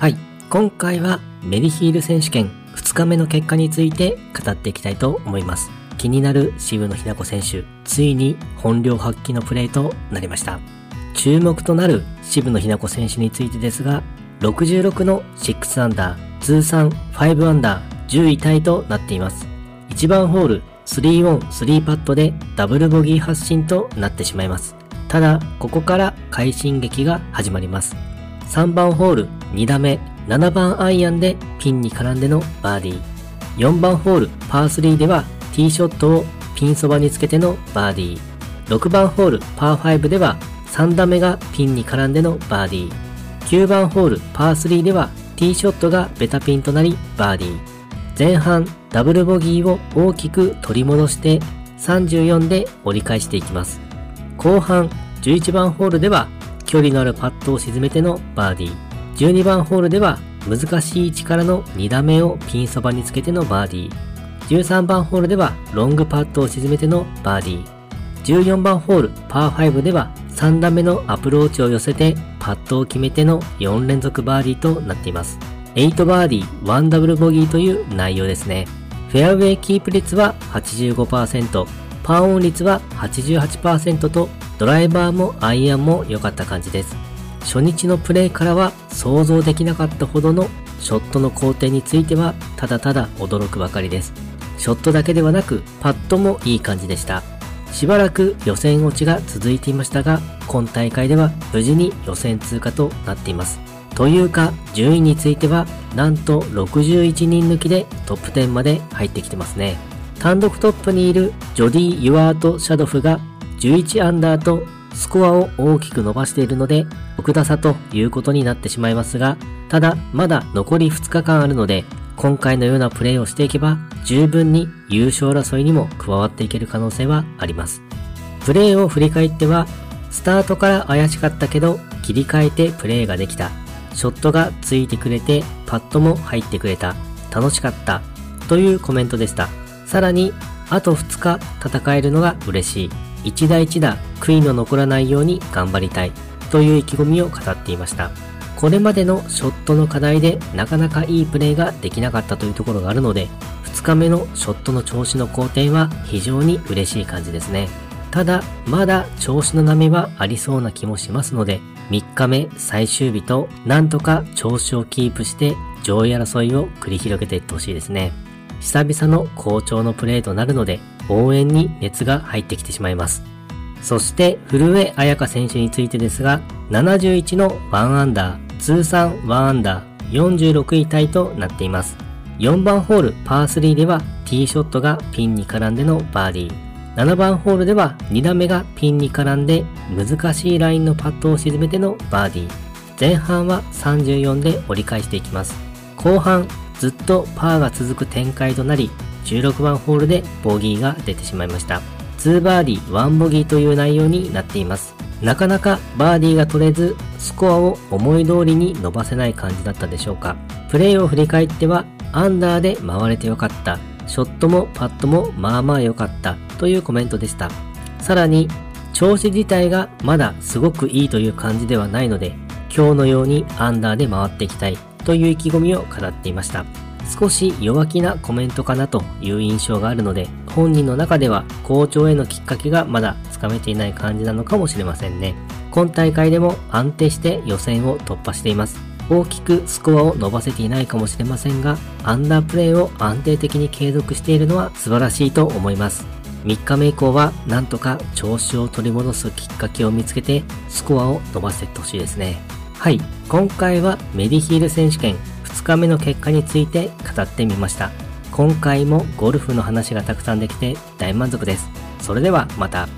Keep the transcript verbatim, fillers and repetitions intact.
はい、今回はメリヒール選手権ふつかめの結果について語っていきたいと思います。気になる渋野日向子選手、ついに本領発揮のプレーとなりました。注目となる渋野日向子選手についてですが、ろくじゅうろくのろくアンダー、通算ごアンダー、じゅういタイとなっています。いちばんホールさんオンさんパットでダブルボギー発進となってしまいます。ただ、ここから快進撃が始まります。さんばんホールに打目、ななばんアイアンでピンに絡んでのバーディー。よんばんホールパーさんではティーショットをピンそばにつけてのバーディー。ろくばんホールパーごではさん打目がピンに絡んでのバーディー。きゅうばんホールパーさんではティーショットがベタピンとなりバーディー。前半ダブルボギーを大きく取り戻してさんじゅうよんで折り返していきます。後半じゅういちばんホールでは距離のあるパットを沈めてのバーディー。じゅうにばんホールでは難しい位置からのに打目をピンそばにつけてのバーディー。じゅうさんばんホールではロングパットを沈めてのバーディー。じゅうよんばんホールパーごではさん打目のアプローチを寄せてパットを決めてのよん連続バーディーとなっています。はちバーディーいちダブルボギーという内容ですね。フェアウェイキープ率は はちじゅうごパーセント、パーオン率は はちじゅうはちパーセント とドライバーもアイアンも良かった感じです。初日のプレーからは想像できなかったほどのショットの工程についてはただただ驚くばかりです。ショットだけではなくパットもいい感じでした。しばらく予選落ちが続いていましたが、今大会では無事に予選通過となっています。というか順位についてはなんとろくじゅういちにん抜きでトップじゅうまで入ってきてますね。単独トップにいるジョディ・ユアート・シャドフがじゅういちアンダーとスコアを大きく伸ばしているのでろく打差ということになってしまいますが、ただまだ残りふつかかんあるので、今回のようなプレーをしていけば十分に優勝争いにも加わっていける可能性はあります。プレーを振り返っては、スタートから怪しかったけど切り替えてプレーができた、ショットがついてくれてパットも入ってくれた、楽しかったというコメントでした。さらに、あとふつか戦えるのが嬉しい。一打一打悔いの残らないように頑張りたいという意気込みを語っていました。これまでのショットの課題でなかなかいいプレーができなかったというところがあるので、ふつかめのショットの調子の好転は非常に嬉しい感じですね。ただ、まだ調子の波はありそうな気もしますので、みっかめ最終日となんとか調子をキープして上位争いを繰り広げていってほしいですね。久々の好調のプレーとなるので、応援に熱が入ってきてしまいます。そして、古江彩佳選手についてですが、ななじゅういちのいちアンダー、通算いちアンダー、よんじゅうろくいタイとなっています。よんばんホールパーさんではティーショットがピンに絡んでのバーディー。ななばんホールではに打目がピンに絡んで難しいラインのパットを沈めてのバーディー。前半はさんじゅうよんで折り返していきます。後半、ずっとパーが続く展開となり、じゅうろくばんホールでボギーが出てしまいました。にバーディーいちボギーという内容になっています。なかなかバーディーが取れず、スコアを思い通りに伸ばせない感じだったでしょうか。プレーを振り返っては、アンダーで回れてよかった、ショットもパットもまあまあよかったというコメントでした。さらに、調子自体がまだすごくいいという感じではないので、今日のようにアンダーで回っていきたいという意気込みを語っていました。少し弱気なコメントかなという印象があるので、本人の中では好調へのきっかけがまだつかめていない感じなのかもしれませんね。今大会でも安定して予選を突破しています。大きくスコアを伸ばせていないかもしれませんが、アンダープレーを安定的に継続しているのは素晴らしいと思います。みっかめ以降はなんとか調子を取り戻すきっかけを見つけてスコアを伸ばしていってほしいですね。はい、今回はメリヒール選手権ふつかめの結果について語ってみました。今回もゴルフの話がたくさんできて大満足です。それではまた。